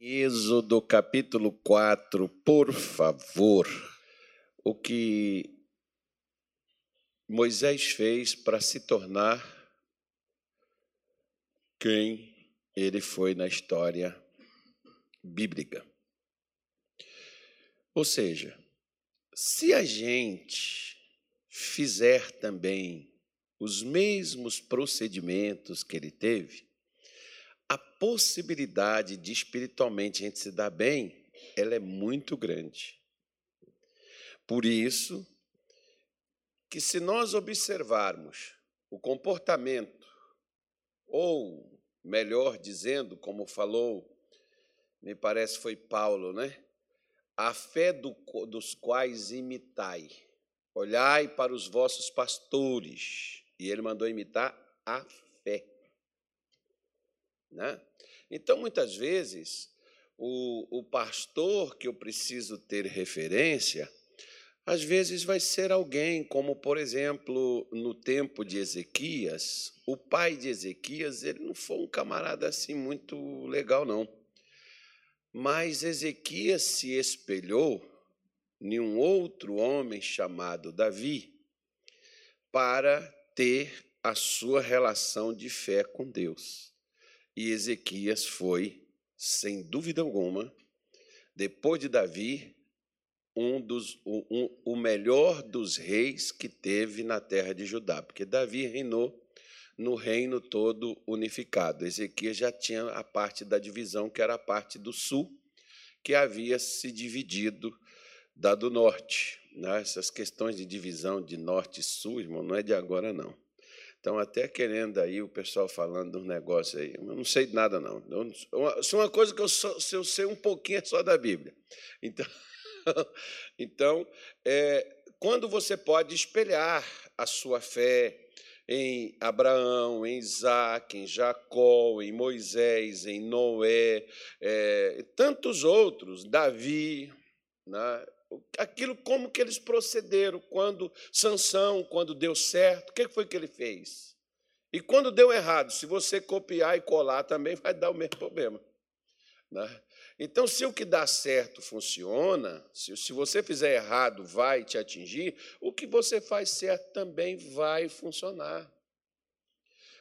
Êxodo capítulo 4, por favor. O que Moisés fez para se tornar quem ele foi na história bíblica. Ou seja, se a gente fizer também os mesmos procedimentos que ele teve, a possibilidade de espiritualmente a gente se dar bem, ela é muito grande. Por isso, que se nós observarmos o comportamento, ou, melhor dizendo, como falou, me parece foi Paulo, né? A fé dos quais imitai, olhai para os vossos pastores. E ele mandou imitar a fé. Né? Então, muitas vezes, o pastor que eu preciso ter referência, às vezes vai ser alguém, como, por exemplo, no tempo de Ezequias, o pai de Ezequias, ele não foi um camarada assim muito legal, não. Mas Ezequias se espelhou em um outro homem chamado Davi para ter a sua relação de fé com Deus. E Ezequias foi, sem dúvida alguma, depois de Davi, o melhor dos reis que teve na terra de Judá, porque Davi reinou no reino todo unificado. Ezequias já tinha a parte da divisão, que era a parte do sul, que havia se dividido da do norte. Essas questões de divisão de norte e sul, irmão, não é de agora, não. Estão até querendo aí o pessoal falando dos negócios aí. Eu não sei de nada, não. Isso é uma coisa que eu sei um pouquinho é só da Bíblia. Então quando você pode espelhar a sua fé em Abraão, em Isaac, em Jacó, em Moisés, em Noé, tantos outros, Davi, né? Aquilo como que eles procederam quando Sansão, quando deu certo, o que foi que ele fez? E quando deu errado, se você copiar e colar também vai dar o mesmo problema. Né? Então, se o que dá certo funciona, se você fizer errado vai te atingir, o que você faz certo também vai funcionar.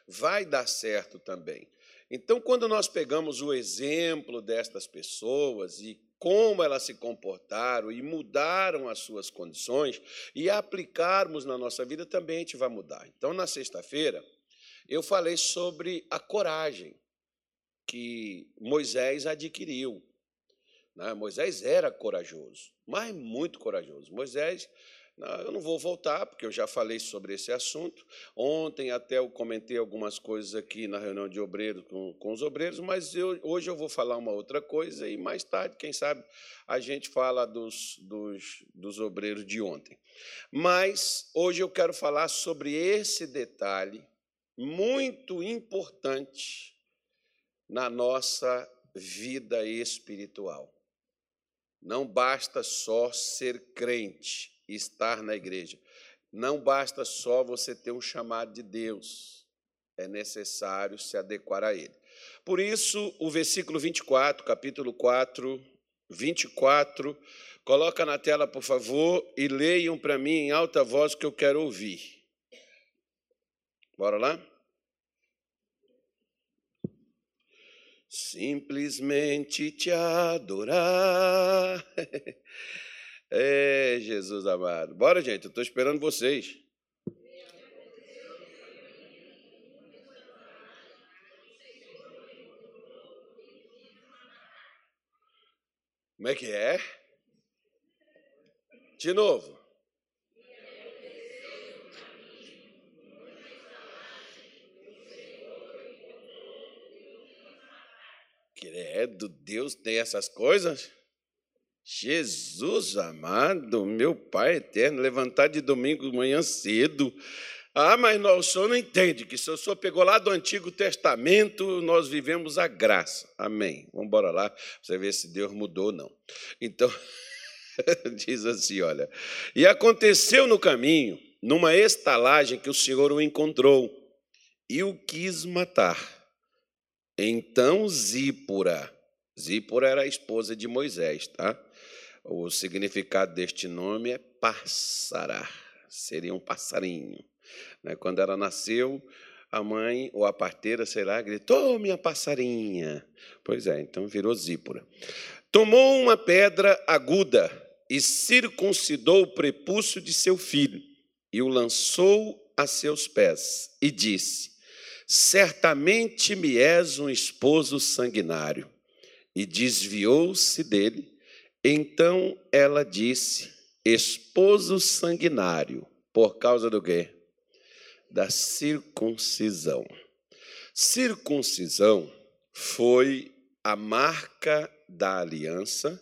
Vai dar certo também. Então, quando nós pegamos o exemplo destas pessoas e como elas se comportaram e mudaram as suas condições e aplicarmos na nossa vida, também a gente vai mudar. Então, na sexta-feira, eu falei sobre a coragem que Moisés adquiriu. Moisés era corajoso, mas muito corajoso. Moisés, eu não vou voltar, porque eu já falei sobre esse assunto. Ontem até eu comentei algumas coisas aqui na reunião de obreiros com os obreiros, mas hoje eu vou falar uma outra coisa e mais tarde, quem sabe, a gente fala dos obreiros de ontem. Mas hoje eu quero falar sobre esse detalhe muito importante na nossa vida espiritual. Não basta só ser crente, estar na igreja. Não basta só você ter um chamado de Deus. É necessário se adequar a ele. Por isso, o versículo 24, capítulo 4, 24, coloca na tela, por favor, e leiam para mim em alta voz que eu quero ouvir. Bora lá? Simplesmente te adorar. É, Jesus amado. Bora, gente, eu estou esperando vocês. Como é que é? De novo. Credo, Deus tem essas coisas? Jesus amado, meu Pai eterno, levantar de domingo de manhã cedo. Ah, mas o senhor não entende que se o senhor pegou lá do Antigo Testamento, nós vivemos a graça. Amém. Vamos embora lá, para você ver se Deus mudou ou não. Então, diz assim, olha. E aconteceu no caminho, numa estalagem, que o Senhor o encontrou e o quis matar. Então Zípora, Zípora era a esposa de Moisés, tá? O significado deste nome é passará, seria um passarinho. Quando ela nasceu, a mãe, ou a parteira, sei lá, gritou, minha passarinha. Pois é, então virou Zípora. Tomou uma pedra aguda e circuncidou o prepúcio de seu filho e o lançou a seus pés e disse, certamente me és um esposo sanguinário. E desviou-se dele. Então ela disse, esposo sanguinário, por causa do quê? Da circuncisão. Circuncisão foi a marca da aliança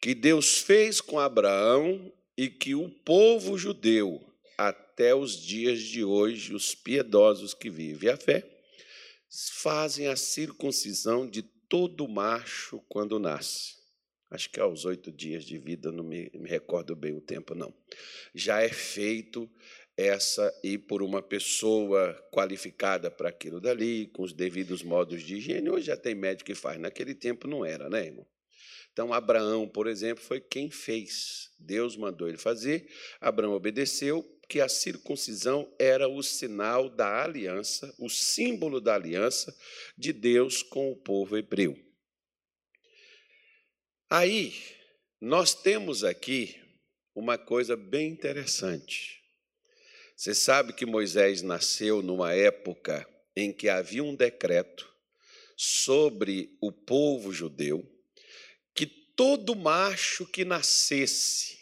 que Deus fez com Abraão e que o povo judeu, até os dias de hoje, os piedosos que vivem a fé, fazem a circuncisão de todo macho quando nasce. Acho que aos 8 dias de vida, não me recordo bem o tempo, não. Já é feito essa, e por uma pessoa qualificada para aquilo dali, com os devidos modos de higiene. Hoje já tem médico que faz, naquele tempo não era, né, irmão? Então, Abraão, por exemplo, foi quem fez. Deus mandou ele fazer, Abraão obedeceu, porque a circuncisão era o sinal da aliança, o símbolo da aliança de Deus com o povo hebreu. Aí, nós temos aqui uma coisa bem interessante. Você sabe que Moisés nasceu numa época em que havia um decreto sobre o povo judeu que todo macho que nascesse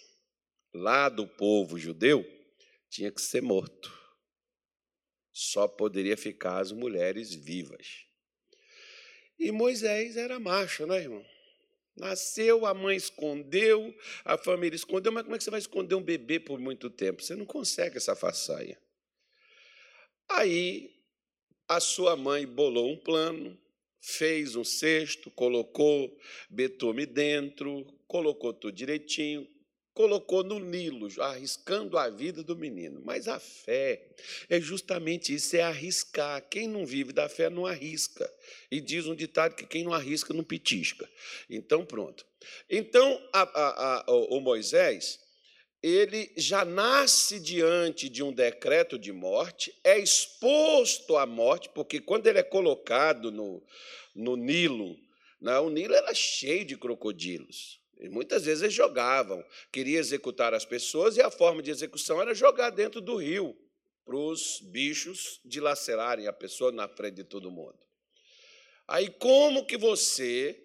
lá do povo judeu tinha que ser morto. Só poderia ficar as mulheres vivas. E Moisés era macho, né, irmão? Nasceu, a mãe escondeu, a família escondeu, mas como é que você vai esconder um bebê por muito tempo? Você não consegue essa façanha. Aí, a sua mãe bolou um plano, fez um cesto, colocou betume dentro, colocou tudo direitinho, colocou no Nilo, arriscando a vida do menino. Mas a fé é justamente isso, é arriscar. Quem não vive da fé não arrisca. E diz um ditado que quem não arrisca não petisca. Então, pronto. Então, o Moisés, ele já nasce diante de um decreto de morte, é exposto à morte, porque quando ele é colocado no Nilo, o Nilo era cheio de crocodilos. E muitas vezes eles jogavam, queriam executar as pessoas, e a forma de execução era jogar dentro do rio para os bichos dilacerarem a pessoa na frente de todo mundo. Aí, como que você,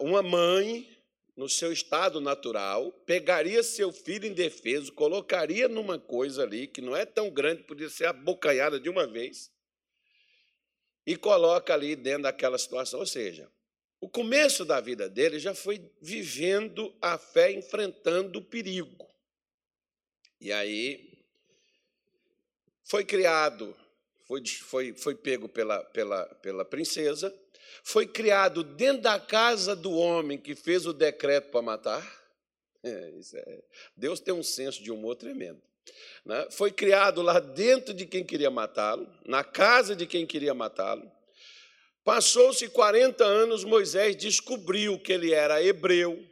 uma mãe, no seu estado natural, pegaria seu filho indefeso, colocaria numa coisa ali, que não é tão grande, podia ser abocanhada de uma vez, e coloca ali dentro daquela situação, ou seja, o começo da vida dele já foi vivendo a fé, enfrentando o perigo. E aí foi criado, foi pego pela princesa, foi criado dentro da casa do homem que fez o decreto para matar. Deus tem um senso de humor tremendo. Foi criado lá dentro de quem queria matá-lo, na casa de quem queria matá-lo. Passou-se 40 anos, Moisés descobriu que ele era hebreu,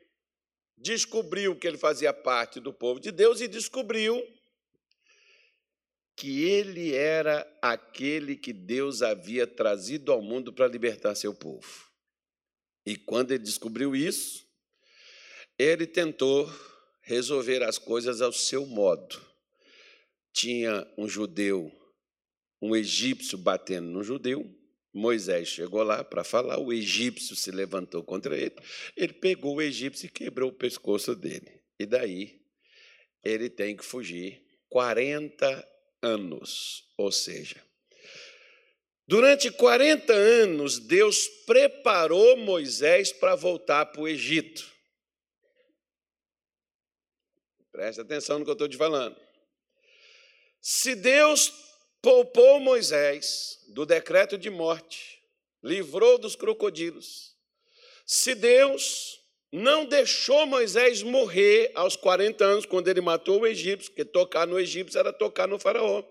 descobriu que ele fazia parte do povo de Deus e descobriu que ele era aquele que Deus havia trazido ao mundo para libertar seu povo. E quando ele descobriu isso, ele tentou resolver as coisas ao seu modo. Tinha um judeu, um egípcio batendo no judeu, Moisés chegou lá para falar, o egípcio se levantou contra ele, ele pegou o egípcio e quebrou o pescoço dele. E daí ele tem que fugir 40 anos, ou seja, durante 40 anos Deus preparou Moisés para voltar para o Egito. Presta atenção no que eu estou te falando. Se Deus poupou Moisés do decreto de morte, livrou dos crocodilos. Se Deus não deixou Moisés morrer aos 40 anos, quando ele matou o egípcio, porque tocar no egípcio era tocar no faraó,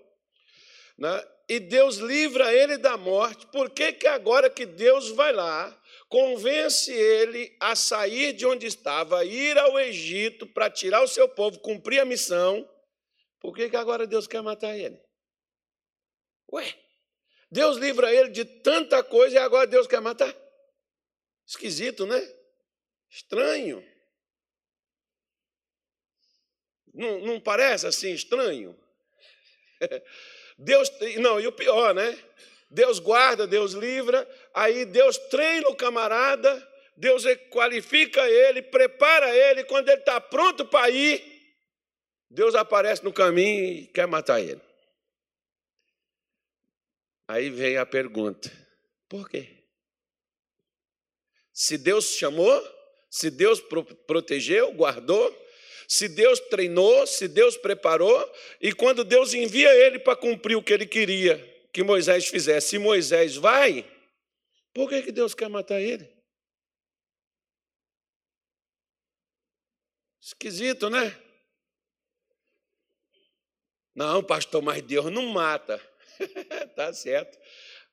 e Deus livra ele da morte, por que agora que Deus vai lá, convence ele a sair de onde estava, ir ao Egito para tirar o seu povo, cumprir a missão. Por que agora Deus quer matar ele? Ué, Deus livra ele de tanta coisa e agora Deus quer matar? Esquisito, né? Estranho. Não parece assim estranho? Deus, não, e o pior, né? Deus guarda, Deus livra, aí Deus treina o camarada, Deus qualifica ele, prepara ele, quando ele está pronto para ir, Deus aparece no caminho e quer matar ele. Aí vem a pergunta, por quê? Se Deus chamou, se Deus protegeu, guardou, se Deus treinou, se Deus preparou, e quando Deus envia ele para cumprir o que ele queria que Moisés fizesse, se Moisés vai, por que Deus quer matar ele? Esquisito, né? Não, pastor, mas Deus não mata. Tá certo.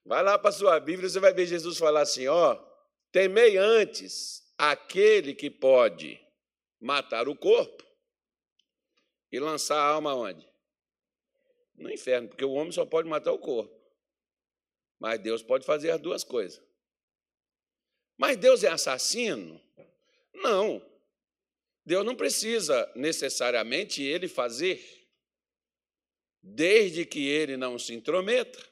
Vai lá para a sua Bíblia, você vai ver Jesus falar assim, ó, temei antes aquele que pode matar o corpo e lançar a alma onde? No inferno, porque o homem só pode matar o corpo. Mas Deus pode fazer as duas coisas. Mas Deus é assassino? Não. Deus não precisa necessariamente ele fazer, desde que ele não se intrometa,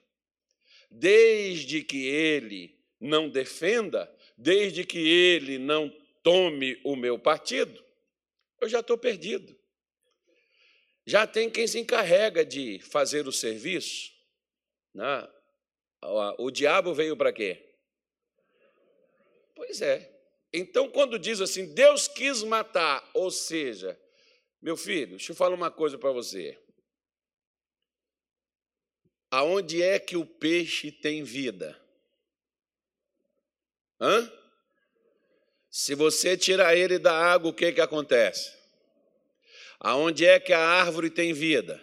desde que ele não defenda, desde que ele não tome o meu partido, eu já estou perdido. Já tem quem se encarrega de fazer o serviço. O diabo veio para quê? Pois é. Então, quando diz assim, Deus quis matar, ou seja, meu filho, deixa eu falar uma coisa para você. Aonde é que o peixe tem vida? Hã? Se você tirar ele da água, o que acontece? Aonde é que a árvore tem vida?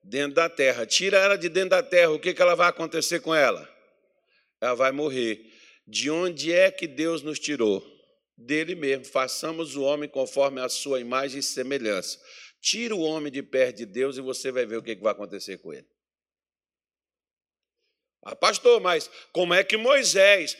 Dentro da terra. Tira ela de dentro da terra, o que ela vai acontecer com ela? Ela vai morrer. De onde é que Deus nos tirou? Dele mesmo. Façamos o homem conforme a sua imagem e semelhança. Tira o homem de perto de Deus e você vai ver o que vai acontecer com ele. Ah, pastor, mas como é que Moisés,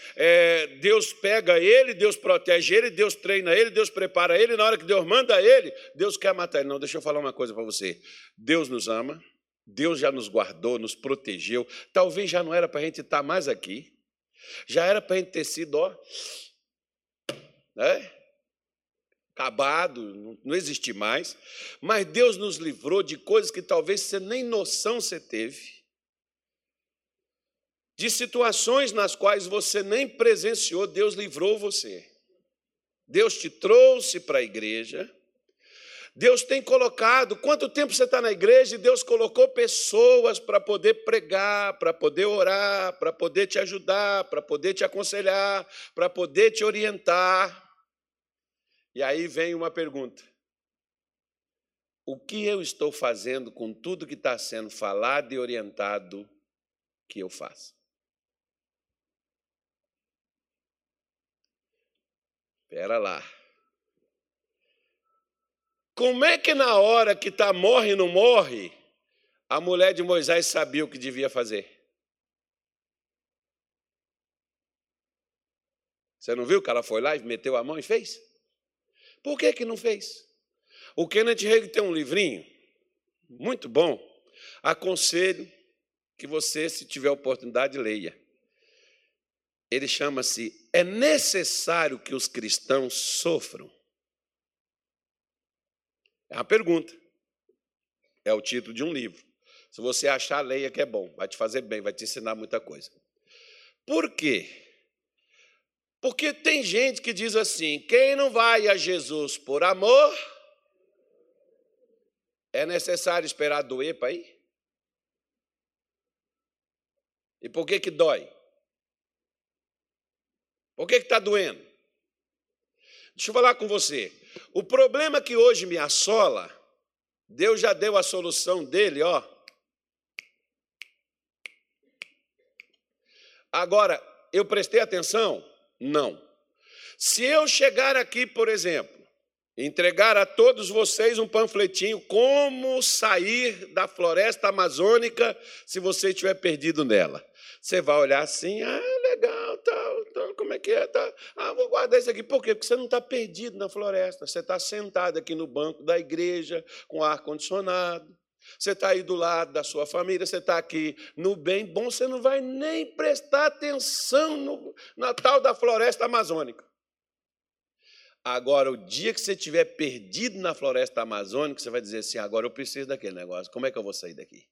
Deus pega ele, Deus protege ele, Deus treina ele, Deus prepara ele, na hora que Deus manda ele, Deus quer matar ele. Não, deixa eu falar uma coisa para você. Deus nos ama, Deus já nos guardou, nos protegeu. Talvez já não era para a gente estar mais aqui. Já era para a gente ter sido, ó, né? Acabado, não existe mais. Mas Deus nos livrou de coisas que talvez você nem noção você teve, de situações nas quais você nem presenciou, Deus livrou você. Deus te trouxe para a igreja. Deus tem colocado, quanto tempo você está na igreja, e Deus colocou pessoas para poder pregar, para poder orar, para poder te ajudar, para poder te aconselhar, para poder te orientar. E aí vem uma pergunta. O que eu estou fazendo com tudo que está sendo falado e orientado que eu faço? Espera lá. Como é que na hora que está morre não morre, a mulher de Moisés sabia o que devia fazer? Você não viu que ela foi lá e meteu a mão e fez? Por que não fez? O Kenneth Reagan tem um livrinho muito bom. Aconselho que você, se tiver oportunidade, leia. Ele chama-se É Necessário que os Cristãos Sofram? É uma pergunta. É o título de um livro. Se você achar, leia, que é bom. Vai te fazer bem, vai te ensinar muita coisa. Por quê? Porque tem gente que diz assim, quem não vai a Jesus por amor, é necessário esperar doer para ir? E por que dói? Por que está doendo? Deixa eu falar com você. O problema que hoje me assola, Deus já deu a solução dele, ó. Agora, eu prestei atenção Não. Se eu chegar aqui, por exemplo, entregar a todos vocês um panfletinho, como sair da floresta amazônica se você estiver perdido nela. Você vai olhar assim, ah, legal, tal, como é que é? Tal. Ah, vou guardar isso aqui. Por quê? Porque você não está perdido na floresta. Você está sentado aqui no banco da igreja, com ar-condicionado. Você está aí do lado da sua família, você está aqui no bem bom, você não vai nem prestar atenção na tal da floresta amazônica. Agora, o dia que você estiver perdido na floresta amazônica, você vai dizer assim, agora eu preciso daquele negócio, como é que eu vou sair daqui?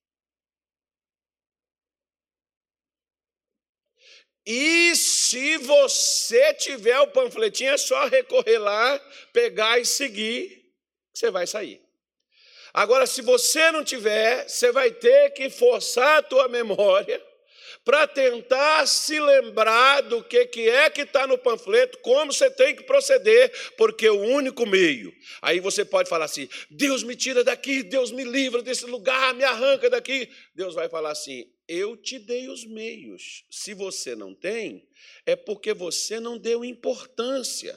E se você tiver o panfletinho, é só recorrer lá, pegar e seguir, você vai sair. Agora, se você não tiver, você vai ter que forçar a tua memória para tentar se lembrar do que é que está no panfleto, como você tem que proceder, porque é o único meio. Aí você pode falar assim, Deus me tira daqui, Deus me livra desse lugar, me arranca daqui. Deus vai falar assim, eu te dei os meios. Se você não tem, é porque você não deu importância.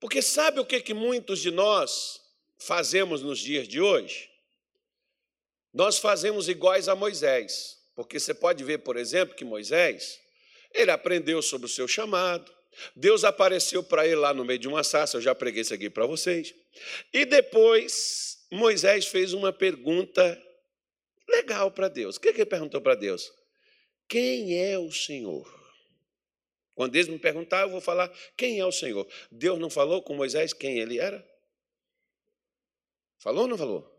Porque sabe o que muitos de nós fazemos nos dias de hoje? Nós fazemos iguais a Moisés. Porque você pode ver, por exemplo, que Moisés, ele aprendeu sobre o seu chamado. Deus apareceu para ele lá no meio de uma sarça, eu já preguei isso aqui para vocês. E depois Moisés fez uma pergunta legal para Deus. O que ele perguntou para Deus? Quem é o Senhor? Quando eles me perguntar, eu vou falar quem é o Senhor. Deus não falou com Moisés quem ele era? Falou ou não falou?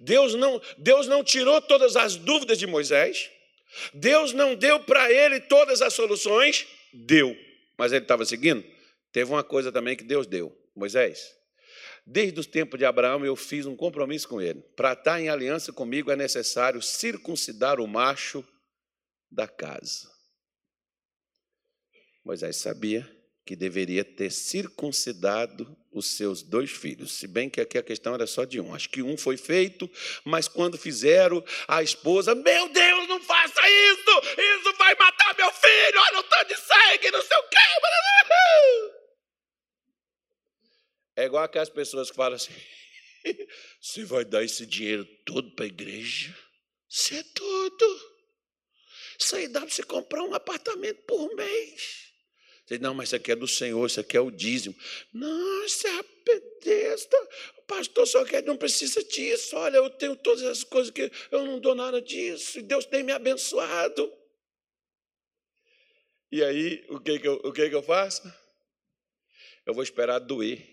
Deus não tirou todas as dúvidas de Moisés. Deus não deu para ele todas as soluções. Deu. Mas ele estava seguindo? Teve uma coisa também que Deus deu. Moisés, desde o tempo de Abraão, eu fiz um compromisso com ele. Para estar em aliança comigo, é necessário circuncidar o macho da casa. Moisés sabia que deveria ter circuncidado os seus 2 filhos, se bem que aqui a questão era só de um. Acho que um foi feito, mas quando fizeram, a esposa, meu Deus, não faça isso, isso vai matar meu filho, olha o tanto de sangue, não sei o quê. É igual aquelas pessoas que falam assim, você vai dar esse dinheiro todo para a igreja? Isso é tudo. Isso aí dá para você comprar um apartamento por mês. Você diz, não, mas isso aqui é do Senhor, isso aqui é o dízimo. Não, isso é a pedestra. O pastor só quer, não precisa disso. Olha, eu tenho todas essas coisas que eu não dou nada disso. E Deus tem me abençoado. E aí, o que eu faço? Eu vou esperar doer.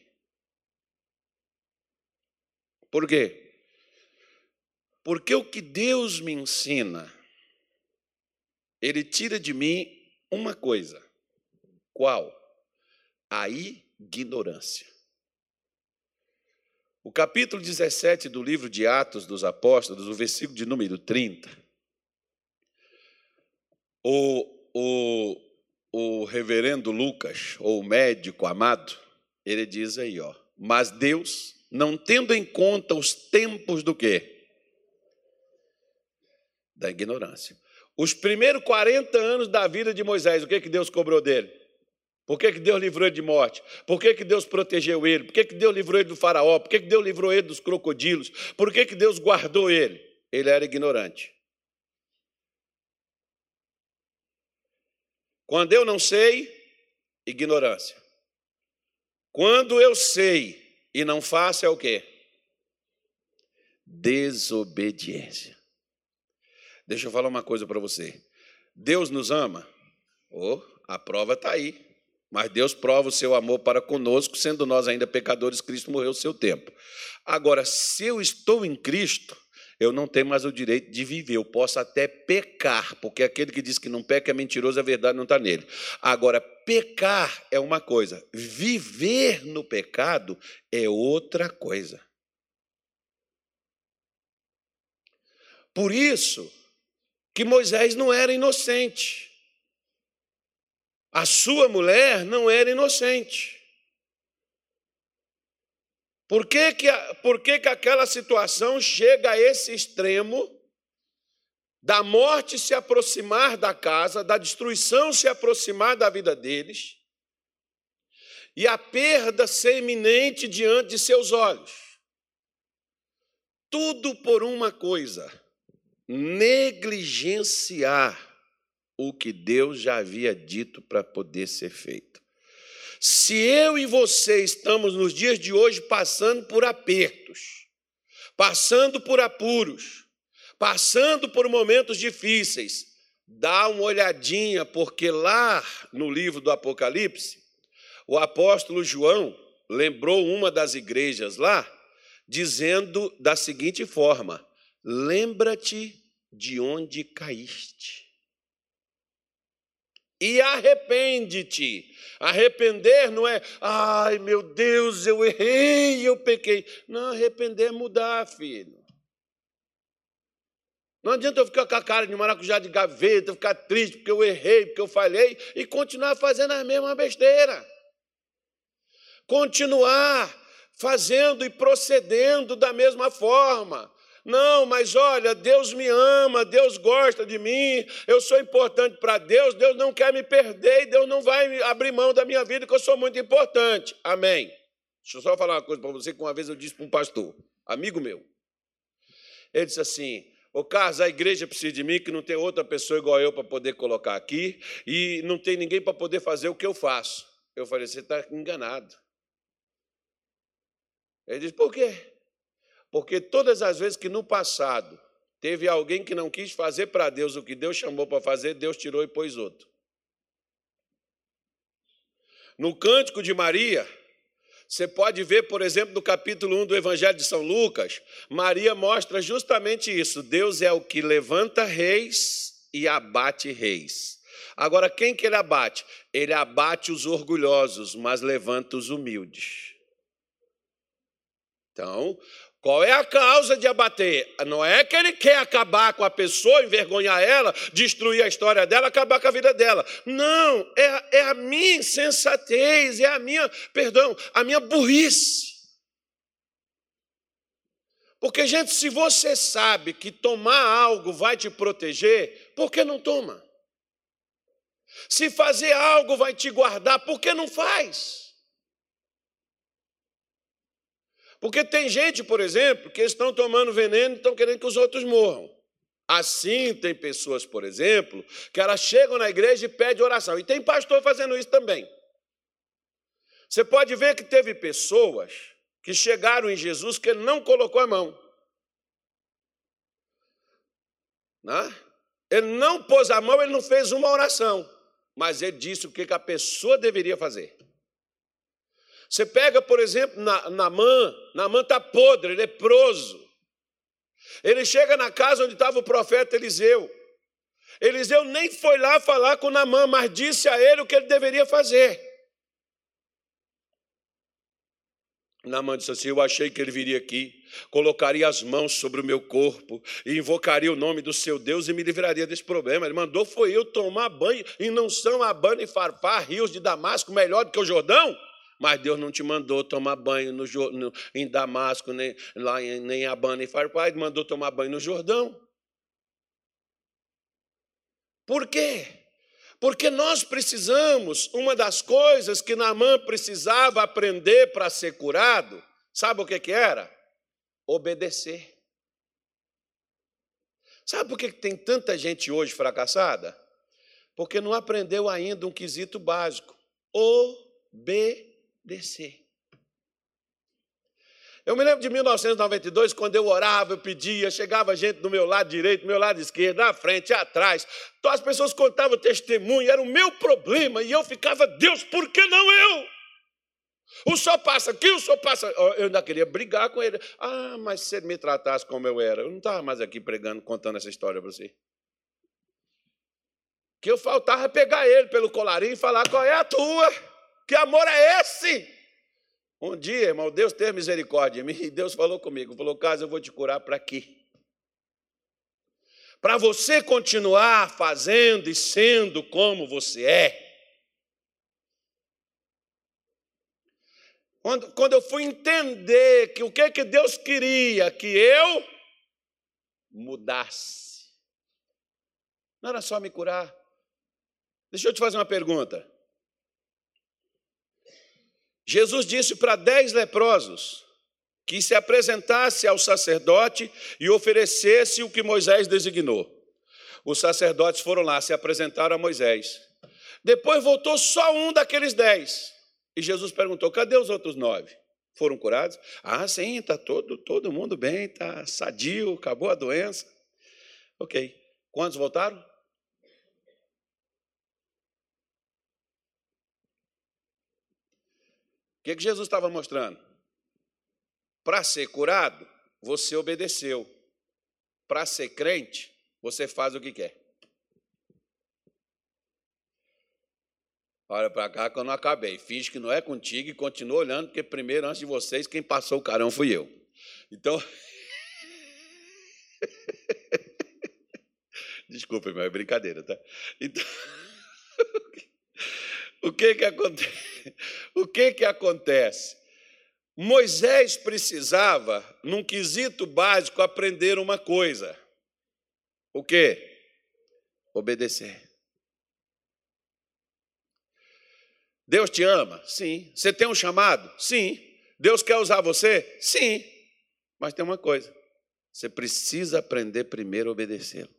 Por quê? Porque o que Deus me ensina, ele tira de mim uma coisa. Qual? A ignorância. O capítulo 17 do livro de Atos dos Apóstolos, o versículo de número 30, o reverendo Lucas, ou o médico amado, ele diz aí, ó, mas Deus, não tendo em conta os tempos do quê? Da ignorância. Os primeiros 40 anos da vida de Moisés, o que Deus cobrou dele? Por que Deus livrou ele de morte? Por que Deus protegeu ele? Por que Deus livrou ele do faraó? Por que Deus livrou ele dos crocodilos? Por que Deus guardou ele? Ele era ignorante. Quando eu não sei, ignorância. Quando eu sei e não faço, é o quê? Desobediência. Deixa eu falar uma coisa para você. Deus nos ama? Oh, a prova está aí. Mas Deus prova o seu amor para conosco, sendo nós ainda pecadores, Cristo morreu o seu tempo. Agora, se eu estou em Cristo, eu não tenho mais o direito de viver. Eu posso até pecar, porque aquele que diz que não peca é mentiroso, a verdade não está nele. Agora, pecar é uma coisa. Viver no pecado é outra coisa. Por isso que Moisés não era inocente. A sua mulher não era inocente. Por que aquela situação chega a esse extremo da morte se aproximar da casa, da destruição se aproximar da vida deles e a perda ser iminente diante de seus olhos. Tudo por uma coisa: negligenciar o que Deus já havia dito para poder ser feito. Se eu e você estamos nos dias de hoje passando por apertos, passando por apuros, passando por momentos difíceis, dá uma olhadinha, porque lá no livro do Apocalipse, o apóstolo João lembrou uma das igrejas lá, dizendo da seguinte forma: lembra-te de onde caíste e arrepende-te. Arrepender não é, ai, meu Deus, eu errei, eu pequei. Não, arrepender é mudar, filho. Não adianta eu ficar com a cara de maracujá de gaveta, ficar triste porque eu errei, porque eu falhei, e continuar fazendo a mesma besteira. Continuar fazendo e procedendo da mesma forma. Não, mas olha, Deus me ama, Deus gosta de mim, eu sou importante para Deus, Deus não quer me perder e Deus não vai abrir mão da minha vida, que eu sou muito importante. Amém. Deixa eu só falar uma coisa para você, que uma vez eu disse para um pastor, amigo meu. Ele disse assim: ô Carlos, a igreja precisa de mim, que não tem outra pessoa igual eu para poder colocar aqui e não tem ninguém para poder fazer o que eu faço. Eu falei: você está enganado. Ele disse: por quê? Porque todas as vezes que no passado teve alguém que não quis fazer para Deus o que Deus chamou para fazer, Deus tirou e pôs outro. No Cântico de Maria, você pode ver, por exemplo, no capítulo 1 do Evangelho de São Lucas, Maria mostra justamente isso. Deus é o que levanta reis e abate reis. Agora, quem que ele abate? Ele abate os orgulhosos, mas levanta os humildes. Então, qual é a causa de abater? Não é que ele quer acabar com a pessoa, envergonhar ela, destruir a história dela, acabar com a vida dela. Não, é a minha insensatez, é a minha, perdão, a minha burrice. Porque, gente, se você sabe que tomar algo vai te proteger, por que não toma? Se fazer algo vai te guardar, por que não faz? Porque tem gente, por exemplo, que estão tomando veneno e estão querendo que os outros morram. Assim, tem pessoas, por exemplo, que elas chegam na igreja e pedem oração. E tem pastor fazendo isso também. Você pode ver que teve pessoas que chegaram em Jesus que ele não colocou a mão. Né? Ele não pôs a mão, ele não fez uma oração. Mas ele disse o que a pessoa deveria fazer. Você pega, por exemplo, Naamã está podre, leproso. Ele chega na casa onde estava o profeta Eliseu. Eliseu nem foi lá falar com Naamã, mas disse a ele o que ele deveria fazer. Naamã disse assim: eu achei que ele viria aqui, colocaria as mãos sobre o meu corpo e invocaria o nome do seu Deus e me livraria desse problema. Ele mandou foi eu tomar banho, e não são Abana e Farfar, rios de Damasco, melhor do que o Jordão? Mas Deus não te mandou tomar banho em Damasco, nem lá em Abana e Farfar, ele mandou tomar banho no Jordão. Por quê? Porque nós precisamos, uma das coisas que Naamã precisava aprender para ser curado, sabe o que era? Obedecer. Sabe por que tem tanta gente hoje fracassada? Porque não aprendeu ainda um quesito básico: obedecer. Eu me lembro de 1992, quando eu orava, eu pedia, chegava gente do meu lado direito, do meu lado esquerdo, na frente, atrás. Então, as pessoas contavam testemunho, era o meu problema, e eu ficava: Deus, por que não eu? O senhor passa aqui, o senhor passa... Eu ainda queria brigar com ele. Ah, mas se ele me tratasse como eu era, eu não estava mais aqui pregando, contando essa história para você. Que eu faltava pegar ele pelo colarinho e falar: qual é a tua? Que amor é esse? Um dia, irmão, Deus teve misericórdia de mim e Deus falou comigo, falou: Carlos, eu vou te curar para quê? Para você continuar fazendo e sendo como você é. Quando eu fui entender que o que Deus queria que eu mudasse, Não era só me curar? Deixa eu te fazer uma pergunta. Jesus disse para 10 leprosos que se apresentasse ao sacerdote e oferecesse o que Moisés designou. Os sacerdotes foram lá, se apresentaram a Moisés. Depois voltou só um daqueles 10. E Jesus perguntou, cadê os outros 9? Foram curados? Ah, sim, está todo mundo bem, está sadio, acabou a doença. Ok. Quantos voltaram? O que Jesus estava mostrando? Para ser curado, você obedeceu. Para ser crente, você faz o que quer. Olha para cá que eu não acabei. Finge que não é contigo e continua olhando, porque primeiro, antes de vocês, quem passou o carão fui eu. Então... Desculpa, mas é brincadeira, tá? Então... O que acontece? Moisés precisava, num quesito básico, aprender uma coisa. O quê? Obedecer. Deus te ama? Sim. Você tem um chamado? Sim. Deus quer usar você? Sim. Mas tem uma coisa. Você precisa aprender primeiro a obedecê-lo.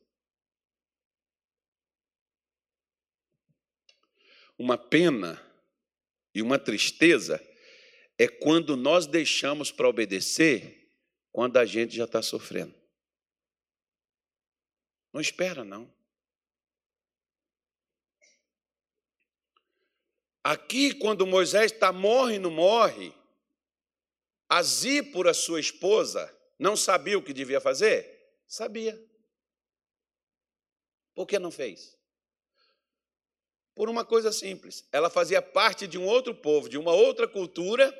Uma pena e uma tristeza é quando nós deixamos para obedecer quando a gente já está sofrendo. Não espera, não. Aqui, quando Moisés está morre não morre, a Zípora, sua esposa, não sabia o que devia fazer? Sabia. Por que não fez? Por uma coisa simples, ela fazia parte de um outro povo, de uma outra cultura,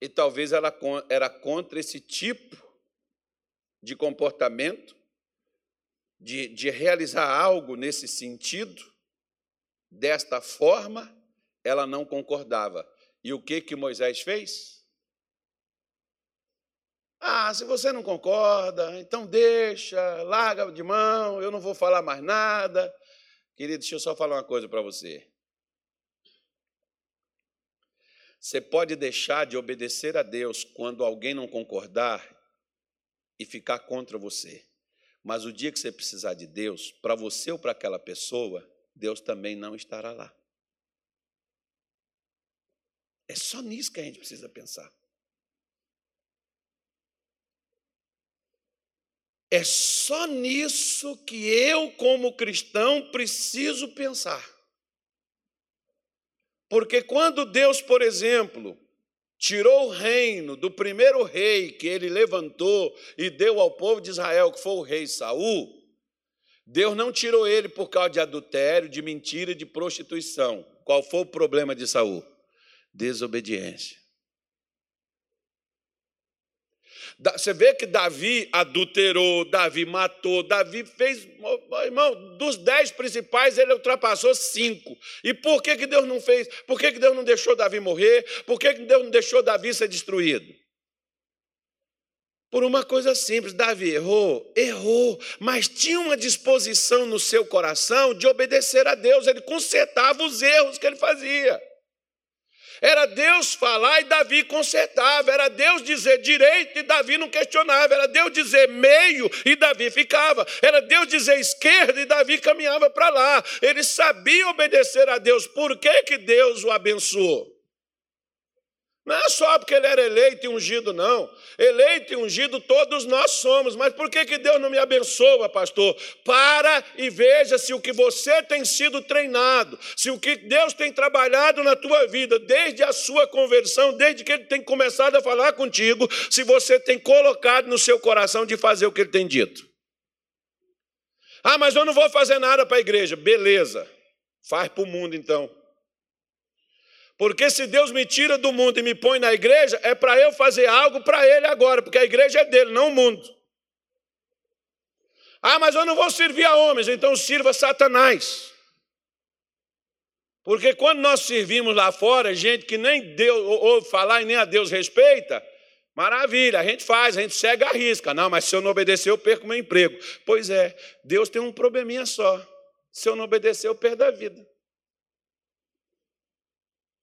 e talvez ela era contra esse tipo de comportamento, de realizar algo nesse sentido, desta forma, ela não concordava. E o que Moisés fez? Ah, se você não concorda, então deixa, larga de mão, eu não vou falar mais nada. Querido, deixa eu só falar uma coisa para você. Você pode deixar de obedecer a Deus quando alguém não concordar e ficar contra você. Mas o dia que você precisar de Deus, para você ou para aquela pessoa, Deus também não estará lá. É só nisso que a gente precisa pensar. É só nisso que eu, como cristão, preciso pensar. Porque quando Deus, por exemplo, tirou o reino do primeiro rei que ele levantou e deu ao povo de Israel, que foi o rei Saul, Deus não tirou ele por causa de adultério, de mentira, de prostituição. Qual foi o problema de Saul? Desobediência. Você vê que Davi adulterou, Davi matou, Davi fez... Irmão, dos 10 principais, ele ultrapassou 5. E por que Deus não fez? Por que Deus não deixou Davi morrer? Por que Deus não deixou Davi ser destruído? Por uma coisa simples, Davi errou, mas tinha uma disposição no seu coração de obedecer a Deus. Ele consertava os erros que ele fazia. Era Deus falar e Davi consertava. Era Deus dizer direito e Davi não questionava. Era Deus dizer meio e Davi ficava. Era Deus dizer esquerda e Davi caminhava para lá. Ele sabia obedecer a Deus. Por que Deus o abençoou? Não é só porque ele era eleito e ungido, não. Eleito e ungido todos nós somos. Mas por que Deus não me abençoa, pastor? Para e veja se o que você tem sido treinado, se o que Deus tem trabalhado na tua vida, desde a sua conversão, desde que ele tem começado a falar contigo, se você tem colocado no seu coração de fazer o que ele tem dito. Ah, mas eu não vou fazer nada para a igreja. Beleza, faz para o mundo, então. Porque se Deus me tira do mundo e me põe na igreja, é para eu fazer algo para ele agora, porque a igreja é dele, não o mundo. Ah, mas eu não vou servir a homens, então sirva Satanás. Porque quando nós servimos lá fora, gente que nem Deus ouve falar e nem a Deus respeita, maravilha, a gente faz, a gente segue a risca. Não, mas se eu não obedecer, eu perco meu emprego. Pois é, Deus tem um probleminha só. Se eu não obedecer, eu perdo a vida.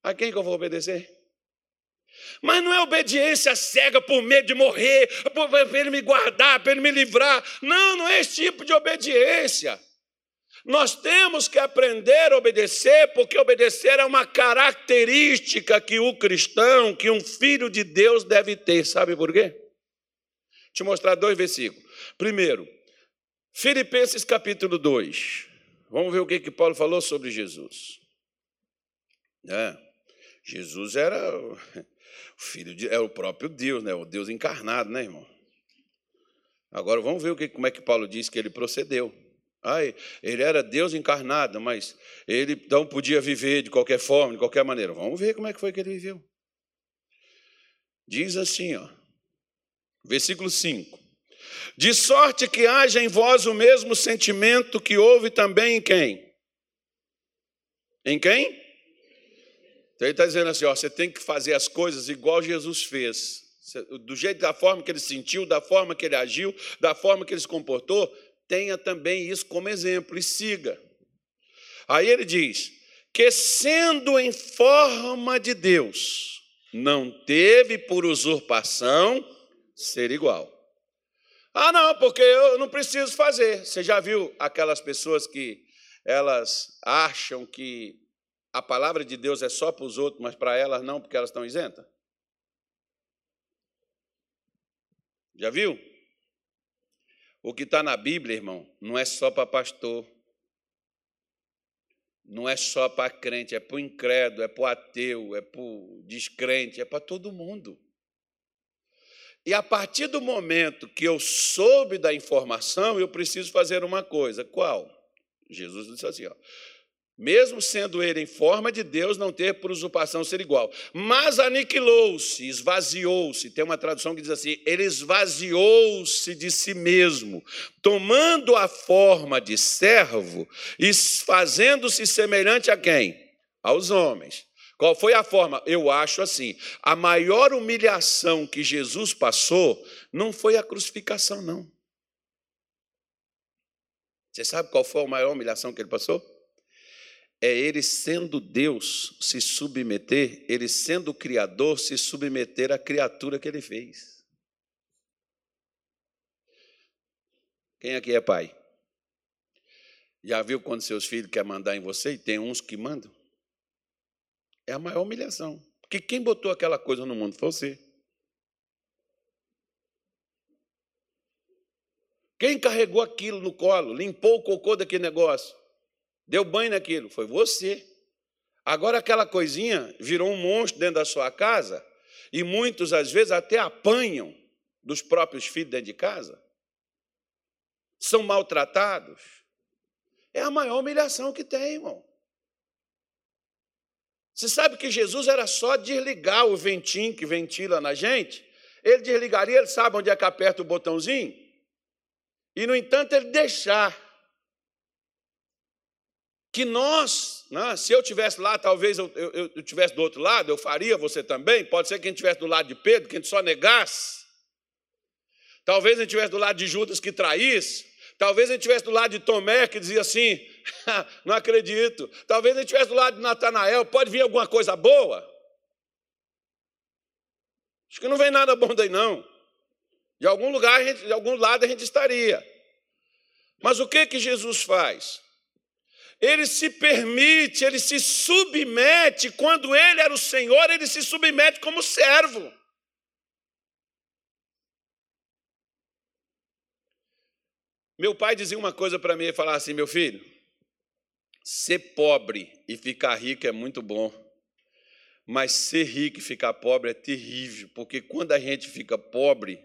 A quem que eu vou obedecer? Mas não é obediência cega por medo de morrer, para ele me guardar, para ele me livrar. Não, não é esse tipo de obediência. Nós temos que aprender a obedecer, porque obedecer é uma característica que o cristão, que um filho de Deus deve ter. Sabe por quê? Vou te mostrar 2 versículos. Primeiro, Filipenses capítulo 2. Vamos ver o que Paulo falou sobre Jesus. Jesus era o filho de, era o próprio Deus, né? O Deus encarnado, né, irmão? Agora vamos ver como é que Paulo diz que ele procedeu. Ele era Deus encarnado, mas ele não podia viver de qualquer forma, de qualquer maneira. Vamos ver como é que foi que ele viveu. Diz assim, versículo 5. De sorte que haja em vós o mesmo sentimento que houve também em quem? Em quem? Então ele está dizendo assim, você tem que fazer as coisas igual Jesus fez. Do jeito, da forma que ele sentiu, da forma que ele agiu, da forma que ele se comportou. Tenha também isso como exemplo e siga. Aí ele diz, que sendo em forma de Deus, não teve por usurpação ser igual. Não, porque eu não preciso fazer. Você já viu aquelas pessoas que elas acham que a palavra de Deus é só para os outros, mas para elas não, porque elas estão isentas? Já viu? O que está na Bíblia, irmão, não é só para pastor, não é só para crente, é para o incrédulo, é para o ateu, é para o descrente, é para todo mundo. E a partir do momento que eu soube da informação, eu preciso fazer uma coisa. Qual? Jesus disse assim, mesmo sendo ele em forma de Deus, não ter por usurpação ser igual. Mas aniquilou-se, esvaziou-se. Tem uma tradução que diz assim, ele esvaziou-se de si mesmo, tomando a forma de servo e fazendo-se semelhante a quem? Aos homens. Qual foi a forma? Eu acho assim, a maior humilhação que Jesus passou não foi a crucificação, não. Você sabe qual foi a maior humilhação que ele passou? É ele, sendo Deus, se submeter, ele, sendo o Criador, se submeter à criatura que ele fez. Quem aqui é pai? Já viu quando seus filhos querem mandar em você e tem uns que mandam? É a maior humilhação. Porque quem botou aquela coisa no mundo foi você. Quem carregou aquilo no colo, limpou o cocô daquele negócio? Deu banho naquilo, foi você. Agora aquela coisinha virou um monstro dentro da sua casa e muitos, às vezes, até apanham dos próprios filhos dentro de casa. São maltratados. É a maior humilhação que tem, irmão. Você sabe que Jesus era só desligar o ventinho que ventila na gente? Ele desligaria, ele sabe onde é que aperta o botãozinho? E, no entanto, ele deixar. Que nós, se eu estivesse lá, talvez eu estivesse do outro lado, eu faria, você também. Pode ser que a gente estivesse do lado de Pedro, que a gente só negasse. Talvez a gente estivesse do lado de Judas, que traísse. Talvez a gente estivesse do lado de Tomé, que dizia assim, não acredito. Talvez a gente estivesse do lado de Natanael, pode vir alguma coisa boa? Acho que não vem nada bom daí, não. De algum lugar, de algum lado a gente estaria. Mas o que Jesus faz? Ele se permite, ele se submete. Quando ele era o Senhor, ele se submete como servo. Meu pai dizia uma coisa para mim, ele falava assim, meu filho, ser pobre e ficar rico é muito bom, mas ser rico e ficar pobre é terrível, porque quando a gente fica pobre,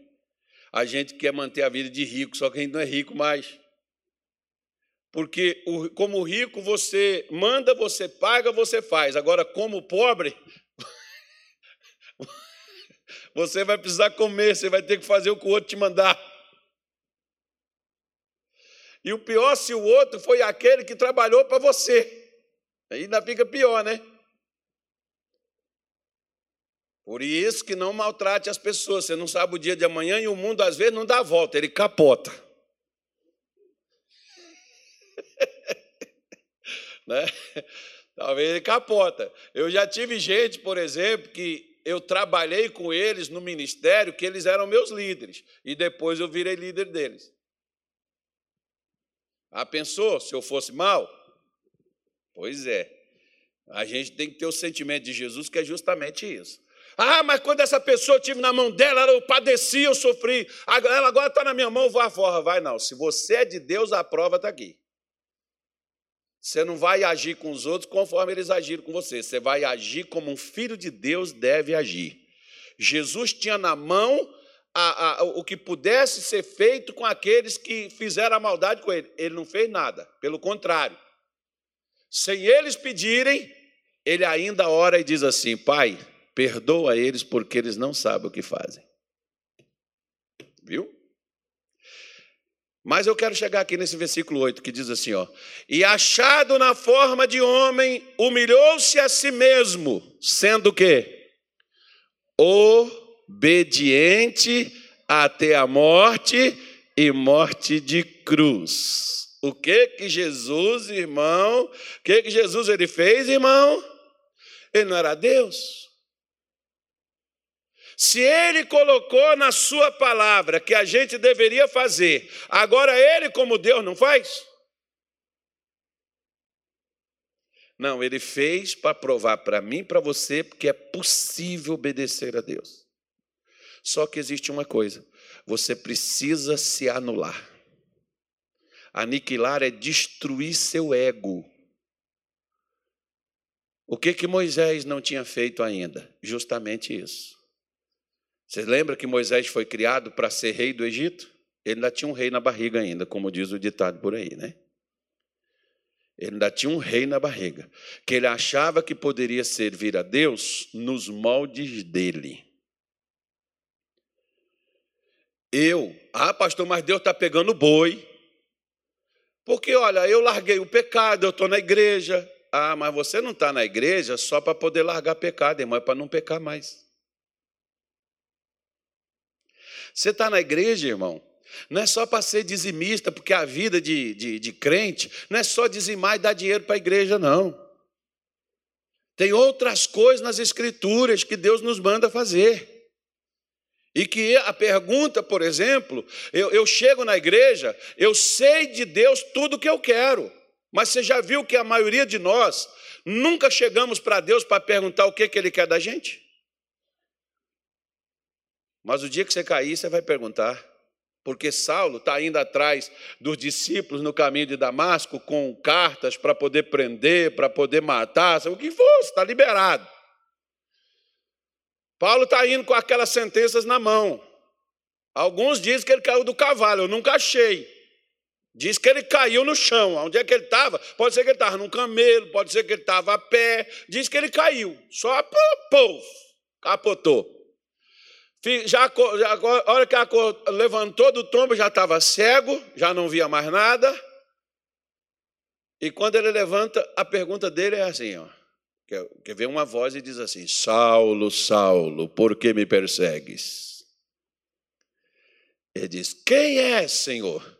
a gente quer manter a vida de rico, só que a gente não é rico mais. Porque, como rico, você manda, você paga, você faz. Agora, como pobre, você vai precisar comer, você vai ter que fazer o que o outro te mandar. E o pior, se o outro foi aquele que trabalhou para você. Aí ainda fica pior, né? Por isso que não maltrate as pessoas. Você não sabe o dia de amanhã e o mundo, às vezes, não dá a volta, ele capota. né? Talvez ele capota. Eu já tive gente, por exemplo, que eu trabalhei com eles no ministério, que eles eram meus líderes, e depois eu virei líder deles. Ah, pensou? Se eu fosse mal? Pois é. A gente tem que ter o sentimento de Jesus, que é justamente isso. Ah, mas quando essa pessoa eu tive na mão dela, eu padeci, eu sofri. Ela agora está na minha mão, vá fora. Vai não. Se você é de Deus, a prova está aqui. Você não vai agir com os outros conforme eles agiram com você. Você vai agir como um filho de Deus deve agir. Jesus tinha na mão o que pudesse ser feito com aqueles que fizeram a maldade com ele. Ele não fez nada. Pelo contrário. Sem eles pedirem, ele ainda ora e diz assim: Pai, perdoa eles porque eles não sabem o que fazem. Viu? Mas eu quero chegar aqui nesse versículo 8, que diz assim, ó: E achado na forma de homem, humilhou-se a si mesmo, sendo que obediente até a morte, e morte de cruz. O que Jesus, irmão, o que Jesus ele fez, irmão? Ele não era Deus. Se ele colocou na sua palavra que a gente deveria fazer, agora ele, como Deus, não faz? Não, ele fez para provar para mim e para você que é possível obedecer a Deus. Só que existe uma coisa: você precisa se anular. Aniquilar é destruir seu ego. O que Moisés não tinha feito ainda? Justamente isso. Vocês lembram que Moisés foi criado para ser rei do Egito? Ele ainda tinha um rei na barriga ainda, como diz o ditado por aí, né? Ele ainda tinha um rei na barriga, que ele achava que poderia servir a Deus nos moldes dele. Pastor, mas Deus está pegando boi. Porque, olha, eu larguei o pecado, eu estou na igreja. Ah, mas você não está na igreja só para poder largar pecado, irmão, é para não pecar mais. Você está na igreja, irmão, não é só para ser dizimista, porque a vida de crente não é só dizimar e dar dinheiro para a igreja, não. Tem outras coisas nas Escrituras que Deus nos manda fazer. E que a pergunta, por exemplo, eu chego na igreja, eu sei de Deus tudo o que eu quero, mas você já viu que a maioria de nós nunca chegamos para Deus para perguntar o que Ele quer da gente? Mas o dia que você cair, você vai perguntar. Porque Saulo está indo atrás dos discípulos no caminho de Damasco com cartas para poder prender, para poder matar, o que for, está liberado. Paulo está indo com aquelas sentenças na mão. Alguns dizem que ele caiu do cavalo, eu nunca achei. Diz que ele caiu no chão. Onde é que ele estava? Pode ser que ele estava num camelo, pode ser que ele estava a pé. Diz que ele caiu, só pô, capotou. Já, a hora que levantou do tombo, já estava cego, já não via mais nada. E quando ele levanta, a pergunta dele é assim, ó, que vem uma voz e diz assim: Saulo, Saulo, por que me persegues? Ele diz: Quem é, Senhor?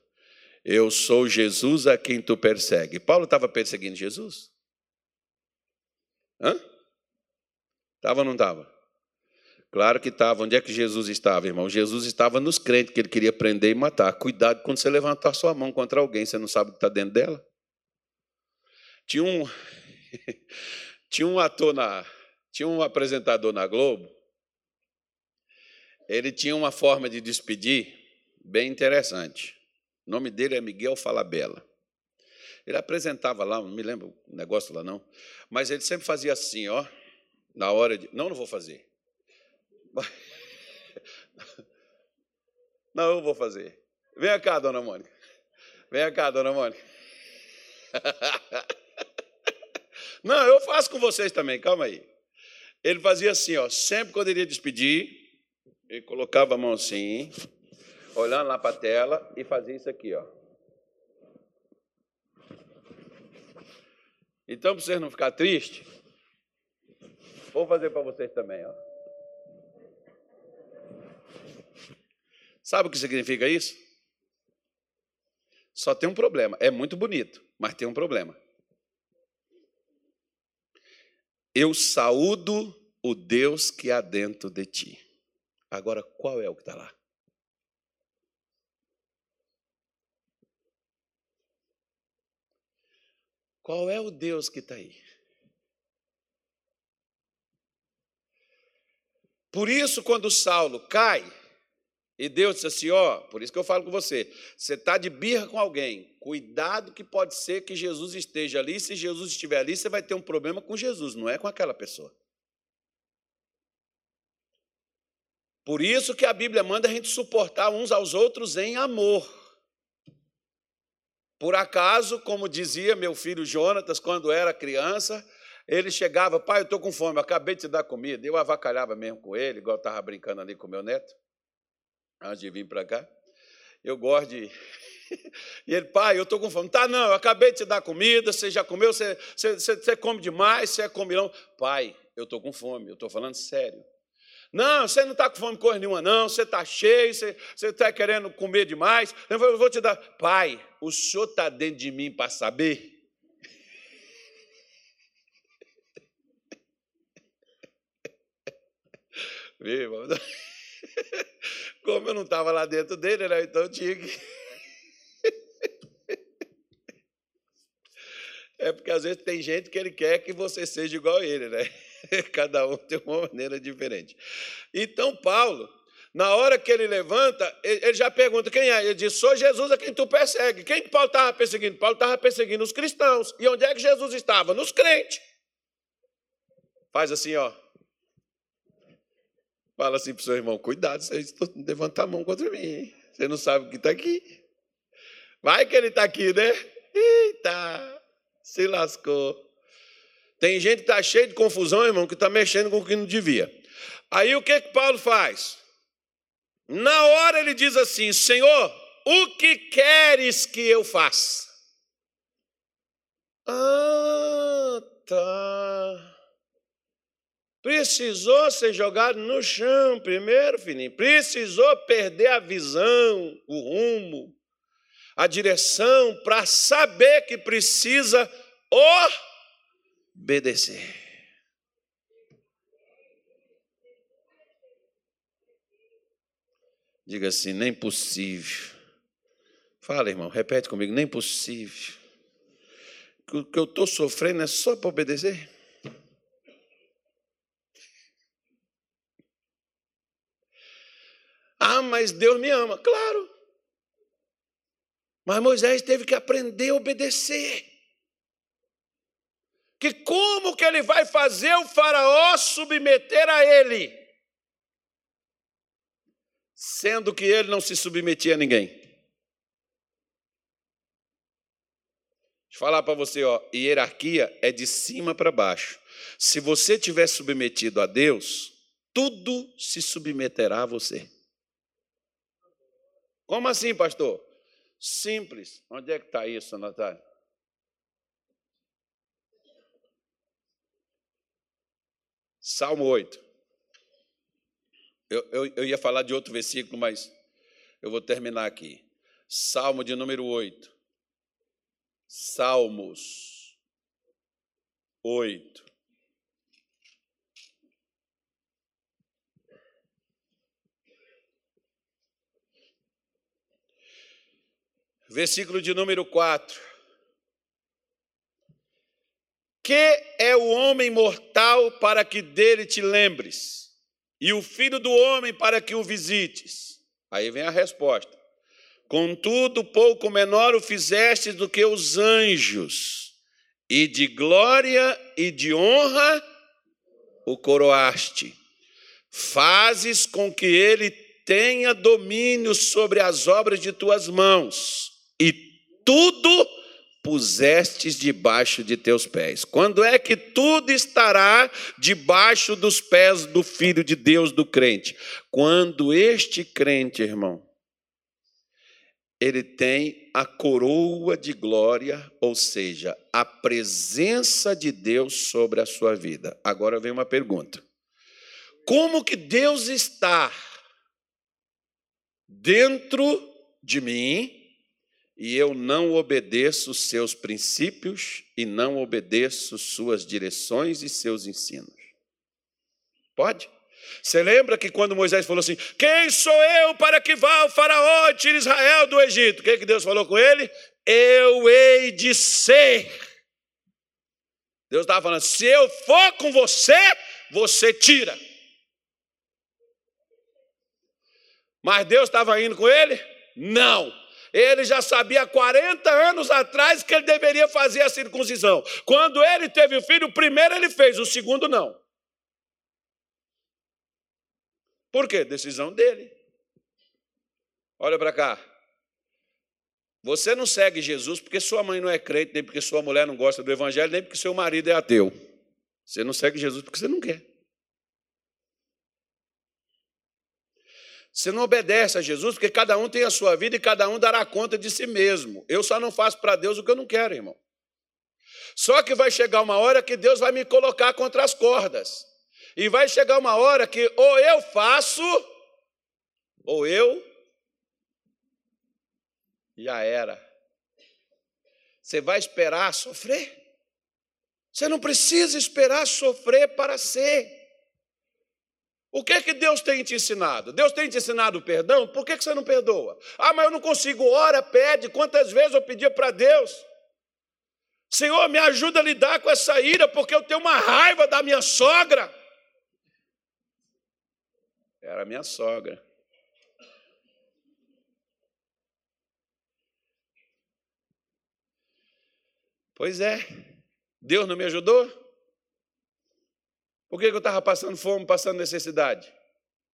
Eu sou Jesus a quem tu persegue. Paulo estava perseguindo Jesus? Estava ou não estava? Claro que estava. Onde é que Jesus estava, irmão? Jesus estava nos crentes, que ele queria prender e matar. Cuidado quando você levantar sua mão contra alguém, você não sabe o que está dentro dela. Tinha um apresentador na Globo, ele tinha uma forma de despedir bem interessante. O nome dele é Miguel Falabella. Ele apresentava lá, não me lembro o negócio lá não, mas ele sempre fazia assim, ó, na hora de... Não vou fazer. Não, eu vou fazer. Vem cá, dona Mônica. Vem cá, dona Mônica. Não, eu faço com vocês também, calma aí. Ele fazia assim, ó, sempre quando ele ia despedir, ele colocava a mão assim, olhando lá para a tela, e fazia isso aqui, ó. Então, para vocês não ficarem tristes, vou fazer para vocês também, ó. Sabe o que significa isso? Só tem um problema. É muito bonito, mas tem um problema. Eu saúdo o Deus que há dentro de ti. Agora, qual é o que está lá? Qual é o Deus que está aí? Por isso, quando Saulo cai, e Deus disse assim, ó, por isso que eu falo com você, você está de birra com alguém, cuidado que pode ser que Jesus esteja ali, se Jesus estiver ali, você vai ter um problema com Jesus, não é com aquela pessoa. Por isso que a Bíblia manda a gente suportar uns aos outros em amor. Por acaso, como dizia meu filho Jonatas, quando era criança, ele chegava, pai, eu estou com fome, acabei de te dar comida, eu avacalhava mesmo com ele, igual eu estava brincando ali com meu neto. Antes de vir para cá, eu gosto de... E ele, pai, eu estou com fome. Tá, não, eu acabei de te dar comida, você já comeu, você come demais, você é comilão. Pai, eu estou com fome, eu estou falando sério. Não, você não está com fome coisa nenhuma, não, você está cheio, você está querendo comer demais. Eu vou te dar... Pai, o senhor está dentro de mim para saber... Viva... Como eu não estava lá dentro dele, né? Então eu tinha que... É porque, às vezes, tem gente que ele quer que você seja igual a ele, né? Cada um tem uma maneira diferente. Então, Paulo, na hora que ele levanta, ele já pergunta quem é. Ele diz, sou Jesus a quem tu persegue. Quem que Paulo estava perseguindo? Paulo estava perseguindo os cristãos. E onde é que Jesus estava? Nos crentes. Faz assim, ó. Fala assim para o seu irmão, cuidado, você não levanta a mão contra mim, hein? Você não sabe o que está aqui. Vai que ele está aqui, né? Eita, se lascou. Tem gente que está cheia de confusão, irmão, que está mexendo com o que não devia. Aí o que Paulo faz? Na hora ele diz assim, Senhor, o que queres que eu faça? Ah, tá. Precisou ser jogado no chão primeiro, filhinho. Precisou perder a visão, o rumo, a direção, para saber que precisa obedecer. Diga assim, nem possível. Fala, irmão, repete comigo, nem possível. O que eu estou sofrendo é só para obedecer? Ah, mas Deus me ama. Claro. Mas Moisés teve que aprender a obedecer. Que como que ele vai fazer o faraó submeter a ele? Sendo que ele não se submetia a ninguém. Deixa eu falar para você, ó, hierarquia é de cima para baixo. Se você tiver submetido a Deus, tudo se submeterá a você. Como assim, pastor? Simples. Onde é que está isso, Natália? Salmo 8. Eu ia falar de outro versículo, mas eu vou terminar aqui. Salmo de número 8. Salmos 8. Versículo de número 4. Que é o homem mortal para que dele te lembres, e o filho do homem para que o visites? Aí vem a resposta. Contudo, pouco menor o fizestes do que os anjos, e de glória e de honra o coroaste. Fazes com que ele tenha domínio sobre as obras de tuas mãos. E tudo pusestes debaixo de teus pés. Quando é que tudo estará debaixo dos pés do Filho de Deus, do crente? Quando este crente, irmão, ele tem a coroa de glória, ou seja, a presença de Deus sobre a sua vida. Agora vem uma pergunta. Como que Deus está dentro de mim e eu não obedeço seus princípios e não obedeço suas direções e seus ensinos. Pode? Você lembra que quando Moisés falou assim, quem sou eu para que vá ao faraó e tire Israel do Egito? O que Deus falou com ele? Eu hei de ser. Deus estava falando, se eu for com você, você tira. Mas Deus estava indo com ele? Não. Ele já sabia há 40 anos atrás que ele deveria fazer a circuncisão. Quando ele teve o filho, o primeiro ele fez, o segundo não. Por quê? Decisão dele. Olha para cá. Você não segue Jesus porque sua mãe não é crente, nem porque sua mulher não gosta do Evangelho, nem porque seu marido é ateu. Você não segue Jesus porque você não quer. Você não obedece a Jesus, porque cada um tem a sua vida e cada um dará conta de si mesmo. Eu só não faço para Deus o que eu não quero, irmão. Só que vai chegar uma hora que Deus vai me colocar contra as cordas. E vai chegar uma hora que ou eu faço, ou eu já era. Você vai esperar sofrer? Você não precisa esperar sofrer para ser. O que que Deus tem te ensinado? Deus tem te ensinado o perdão? Por que que você não perdoa? Ah, mas eu não consigo. Ora, pede. Quantas vezes eu pedi para Deus? Senhor, me ajuda a lidar com essa ira, porque eu tenho uma raiva da minha sogra. Era minha sogra. Pois é. Deus não me ajudou? Por que eu estava passando fome, passando necessidade?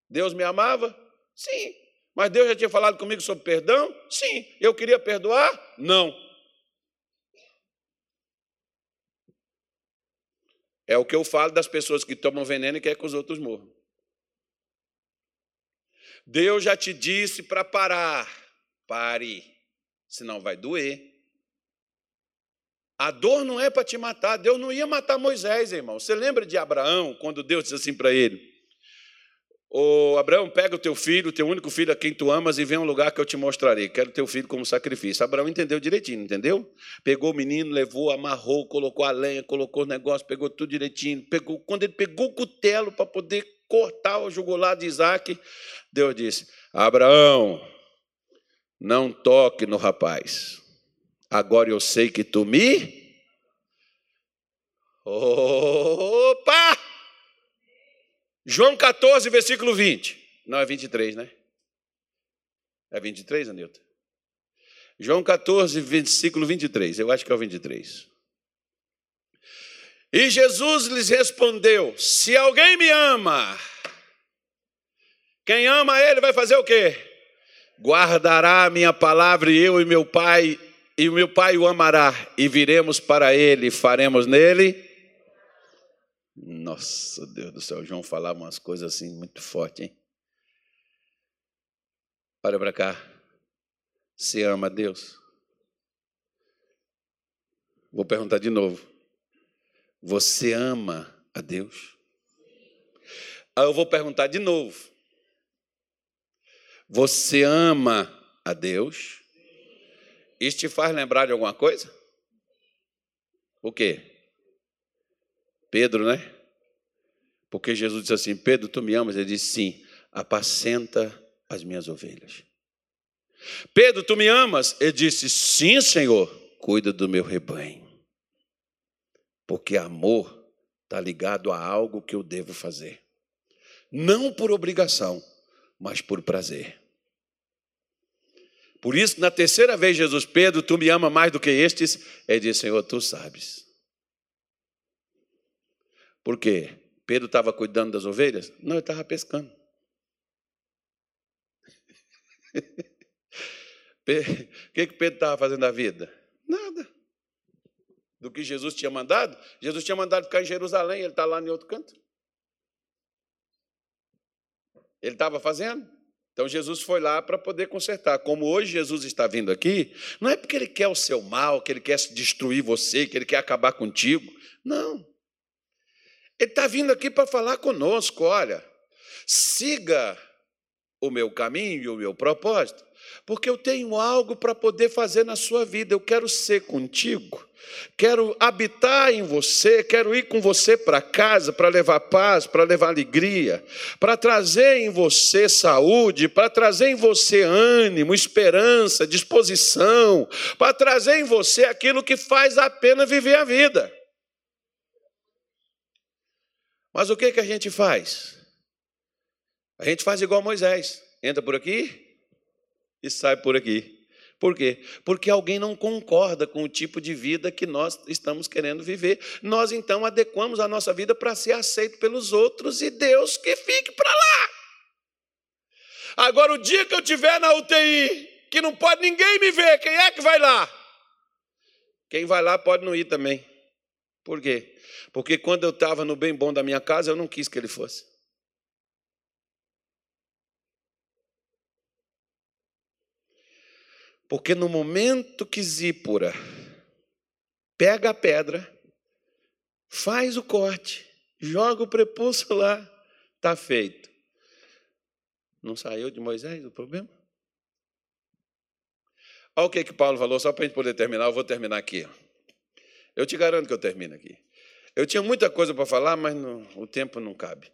Deus me amava? Sim. Mas Deus já tinha falado comigo sobre perdão? Sim. Eu queria perdoar? Não. É o que eu falo das pessoas que tomam veneno e querem que os outros morram. Deus já te disse para parar. Pare, senão vai doer. A dor não é para te matar. Deus não ia matar Moisés, irmão. Você lembra de Abraão, quando Deus disse assim para ele? Ô, Abraão, pega o teu filho, o teu único filho a quem tu amas, e vem a um lugar que eu te mostrarei. Quero teu filho como sacrifício. Abraão entendeu direitinho, entendeu? Pegou o menino, levou, amarrou, colocou a lenha, colocou o negócio, pegou tudo direitinho. Quando ele pegou o cutelo para poder cortar o jugular de Isaac, Deus disse, Abraão, não toque no rapaz. Agora eu sei que tu me... Opa! João 14, versículo 20. Não, é 23, né? É 23, Anilton? João 14, versículo 23. Eu acho que é o 23. E Jesus lhes respondeu, se alguém me ama, quem ama ele vai fazer o quê? Guardará a minha palavra e eu e meu pai... E o meu pai o amará, e viremos para ele, e faremos nele. Nossa, Deus do céu, João falava umas coisas assim muito fortes, hein? Olha para cá. Você ama a Deus? Vou perguntar de novo. Você ama a Deus? Aí eu vou perguntar de novo. Você ama a Deus? Isso te faz lembrar de alguma coisa? O quê? Pedro, né? Porque Jesus disse assim, Pedro, tu me amas? Ele disse, sim, apacenta as minhas ovelhas. Pedro, tu me amas? Ele disse, sim, Senhor, cuida do meu rebanho. Porque amor está ligado a algo que eu devo fazer. Não por obrigação, mas por prazer. Por isso, na terceira vez, Jesus, Pedro, tu me ama mais do que estes? Ele disse, Senhor, tu sabes. Por quê? Pedro estava cuidando das ovelhas? Não, ele estava pescando. O que Pedro estava fazendo da vida? Nada. Do que Jesus tinha mandado? Jesus tinha mandado ficar em Jerusalém, ele está lá em outro canto. Ele estava fazendo? Então, Jesus foi lá para poder consertar. Como hoje Jesus está vindo aqui, não é porque ele quer o seu mal, que ele quer destruir você, que ele quer acabar contigo. Não. Ele está vindo aqui para falar conosco. Olha, siga o meu caminho e o meu propósito, porque eu tenho algo para poder fazer na sua vida. Eu quero ser contigo, quero habitar em você, quero ir com você para casa, para levar paz, para levar alegria, para trazer em você saúde, para trazer em você ânimo, esperança, disposição, para trazer em você aquilo que faz a pena viver a vida. Mas o que a gente faz? A gente faz igual Moisés, entra por aqui e sai por aqui. Por quê? Porque alguém não concorda com o tipo de vida que nós estamos querendo viver. Nós, então, adequamos a nossa vida para ser aceito pelos outros e Deus que fique para lá. Agora, o dia que eu estiver na UTI, que não pode ninguém me ver, quem é que vai lá? Quem vai lá pode não ir também. Por quê? Porque quando eu estava no bem bom da minha casa, eu não quis que ele fosse. Porque no momento que Zípora pega a pedra, faz o corte, joga o prepúcio lá, está feito. Não saiu de Moisés o problema? Olha o que Paulo falou, só para a gente poder terminar, eu vou terminar aqui. Eu te garanto que eu termino aqui. Eu tinha muita coisa para falar, mas não, o tempo não cabe.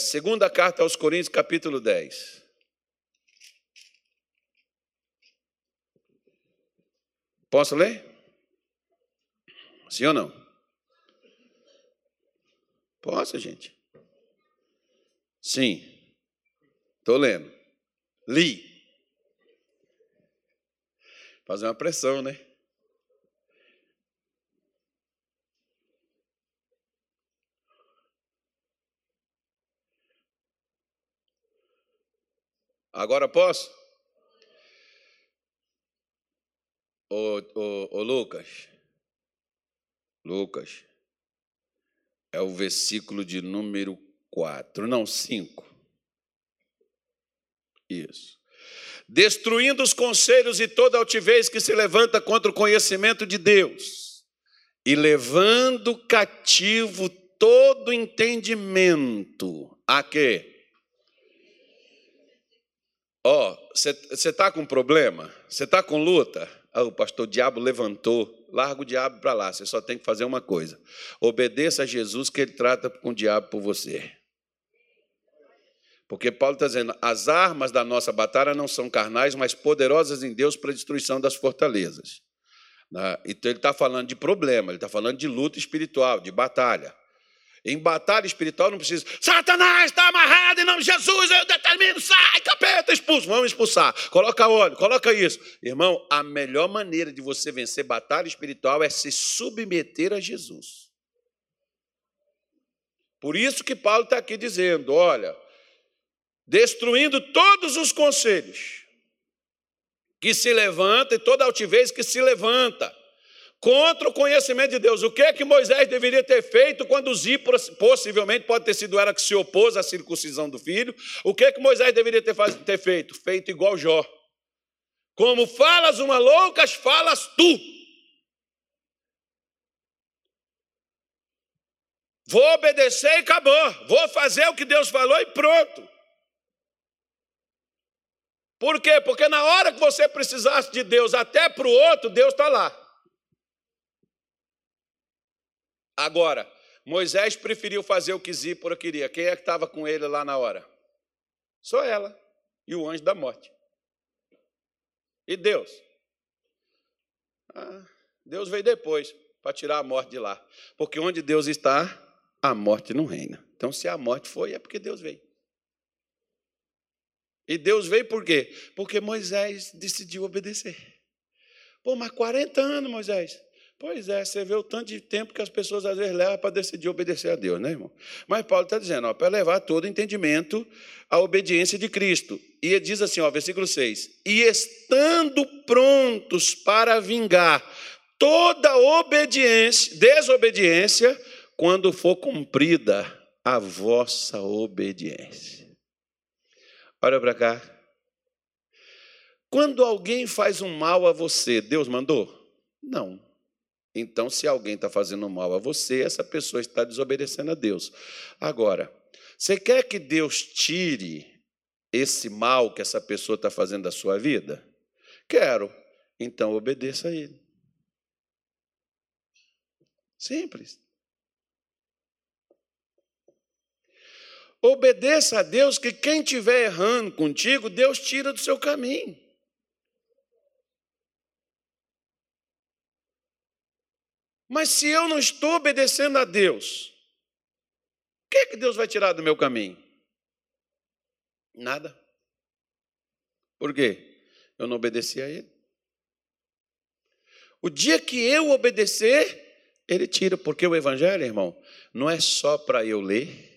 Segunda carta aos Coríntios, capítulo 10. Posso ler? Sim ou não? Posso, gente? Sim. Estou lendo. Li. Fazer uma pressão, né? Agora posso? Ô Lucas, é o versículo de número 4, não, 5. Isso. Destruindo os conselhos e toda altivez que se levanta contra o conhecimento de Deus, e levando cativo todo entendimento. A quê? Ó, você está com problema? Você está com luta? Ah, o pastor, o diabo levantou. Larga o diabo para lá, você só tem que fazer uma coisa. Obedeça a Jesus que ele trata com o diabo por você. Porque Paulo está dizendo, as armas da nossa batalha não são carnais, mas poderosas em Deus para a destruição das fortalezas. Então ele está falando de problema, ele está falando de luta espiritual, de batalha. Em batalha espiritual não precisa... Satanás está amarrado em nome de Jesus, eu determino, sai, capeta, expulso. Vamos expulsar. Coloca óleo, coloca isso. Irmão, a melhor maneira de você vencer batalha espiritual é se submeter a Jesus. Por isso que Paulo está aqui dizendo, olha, destruindo todos os conselhos que se levanta e toda altivez que se levanta contra o conhecimento de Deus. O que é que Moisés deveria ter feito quando Zípora, possivelmente, pode ter sido ela que se opôs à circuncisão do filho? O que é que Moisés deveria ter feito? Feito igual Jó. Como falas uma louca, falas tu. Vou obedecer e acabou. Vou fazer o que Deus falou e pronto. Por quê? Porque na hora que você precisasse de Deus até para o outro, Deus está lá. Agora, Moisés preferiu fazer o que Zípora queria. Quem é que estava com ele lá na hora? Só ela e o anjo da morte. E Deus? Ah, Deus veio depois para tirar a morte de lá. Porque onde Deus está, a morte não reina. Então, se a morte foi, é porque Deus veio. E Deus veio por quê? Porque Moisés decidiu obedecer. Pô, mas 40 anos, Moisés. Pois é, você vê o tanto de tempo que as pessoas às vezes levam para decidir obedecer a Deus, né, irmão? Mas Paulo está dizendo, ó, para levar todo entendimento à obediência de Cristo. E ele diz assim, ó, versículo 6, e estando prontos para vingar toda desobediência, quando for cumprida a vossa obediência. Olha para cá. Quando alguém faz um mal a você, Deus mandou? Não. Então, se alguém está fazendo mal a você, essa pessoa está desobedecendo a Deus. Agora, você quer que Deus tire esse mal que essa pessoa está fazendo da sua vida? Quero. Então obedeça a ele. Simples. Obedeça a Deus, que quem estiver errando contigo, Deus tira do seu caminho. Mas se eu não estou obedecendo a Deus, o que é que Deus vai tirar do meu caminho? Nada. Por quê? Eu não obedeci a ele. O dia que eu obedecer, ele tira, porque o Evangelho, irmão, não é só para eu ler,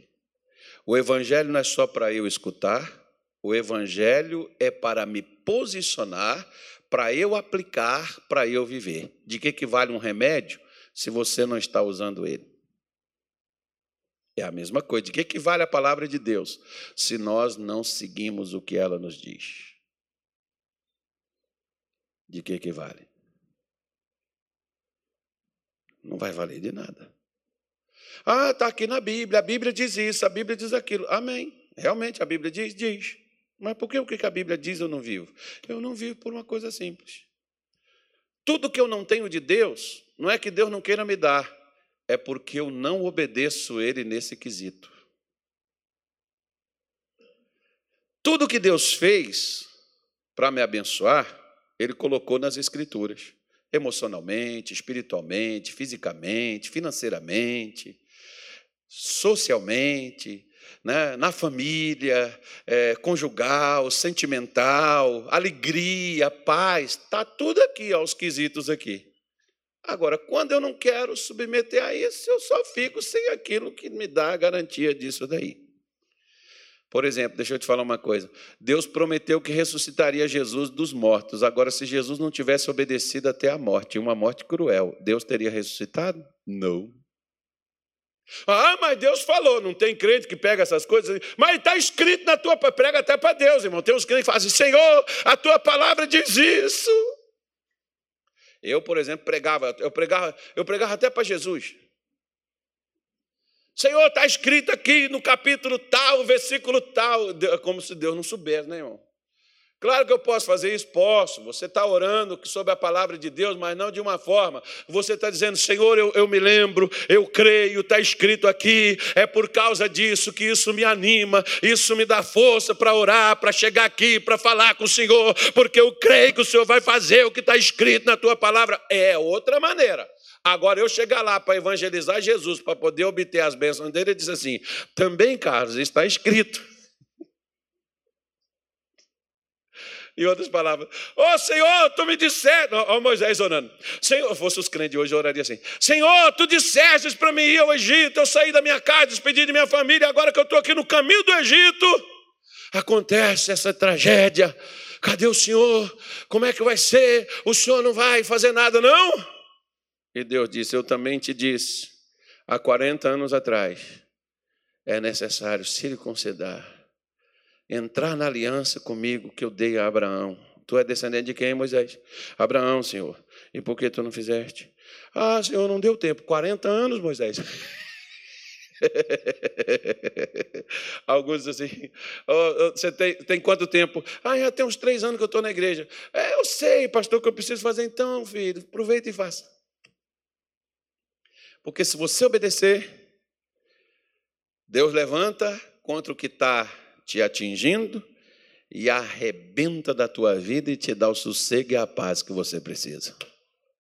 o Evangelho não é só para eu escutar, o Evangelho é para me posicionar, para eu aplicar, para eu viver. De que vale um remédio se você não está usando ele? É a mesma coisa. De que vale a palavra de Deus se nós não seguimos o que ela nos diz? De que vale? Não vai valer de nada. Ah, está aqui na Bíblia, a Bíblia diz isso, a Bíblia diz aquilo. Amém. Realmente, a Bíblia diz. Mas por que o que a Bíblia diz eu não vivo? Eu não vivo por uma coisa simples. Tudo que eu não tenho de Deus, não é que Deus não queira me dar, é porque eu não obedeço ele nesse quesito. Tudo que Deus fez para me abençoar, ele colocou nas Escrituras. Emocionalmente, espiritualmente, fisicamente, financeiramente, socialmente, né? Na família, conjugal, sentimental, alegria, paz, está tudo aqui, ó, os quesitos aqui. Agora, quando eu não quero submeter a isso, eu só fico sem aquilo que me dá a garantia disso daí. Por exemplo, deixa eu te falar uma coisa. Deus prometeu que ressuscitaria Jesus dos mortos. Agora, se Jesus não tivesse obedecido até a morte, uma morte cruel, Deus teria ressuscitado? Não. Ah, mas Deus falou. Não tem crente que pega essas coisas. Mas está escrito na tua... Prega até para Deus, irmão. Tem uns crentes que fazem, Senhor, a tua palavra diz isso. Eu, por exemplo, pregava até para Jesus. Senhor, está escrito aqui no capítulo tal, versículo tal. Como se Deus não soubesse, né, irmão? Claro que eu posso fazer isso, posso. Você está orando sobre a palavra de Deus, mas não de uma forma. Você está dizendo, Senhor, eu me lembro, eu creio, está escrito aqui, é por causa disso que isso me anima, isso me dá força para orar, para chegar aqui, para falar com o Senhor, porque eu creio que o Senhor vai fazer o que está escrito na tua palavra. É outra maneira. Agora, eu chegar lá para evangelizar Jesus, para poder obter as bênçãos dele, ele diz assim, também, Carlos, está escrito. Em outras palavras, Senhor, tu me disseste... Moisés orando. Senhor, fosse os crentes hoje, eu oraria assim. Senhor, tu disseste para mim ir ao Egito, eu saí da minha casa, despedi de minha família, agora que eu estou aqui no caminho do Egito, acontece essa tragédia. Cadê o Senhor? Como é que vai ser? O Senhor não vai fazer nada, não? E Deus disse, eu também te disse, há 40 anos atrás, é necessário circuncidar, entrar na aliança comigo que eu dei a Abraão. Tu é descendente de quem, Moisés? Abraão, Senhor. E por que tu não fizeste? Ah, Senhor, não deu tempo. 40 anos, Moisés. Alguns assim, você tem quanto tempo? Já tem uns 3 anos que eu estou na igreja. Eu sei, pastor, que eu preciso fazer então, filho. Aproveita e faça. Porque se você obedecer, Deus levanta contra o que está te atingindo e arrebenta da tua vida e te dá o sossego e a paz que você precisa.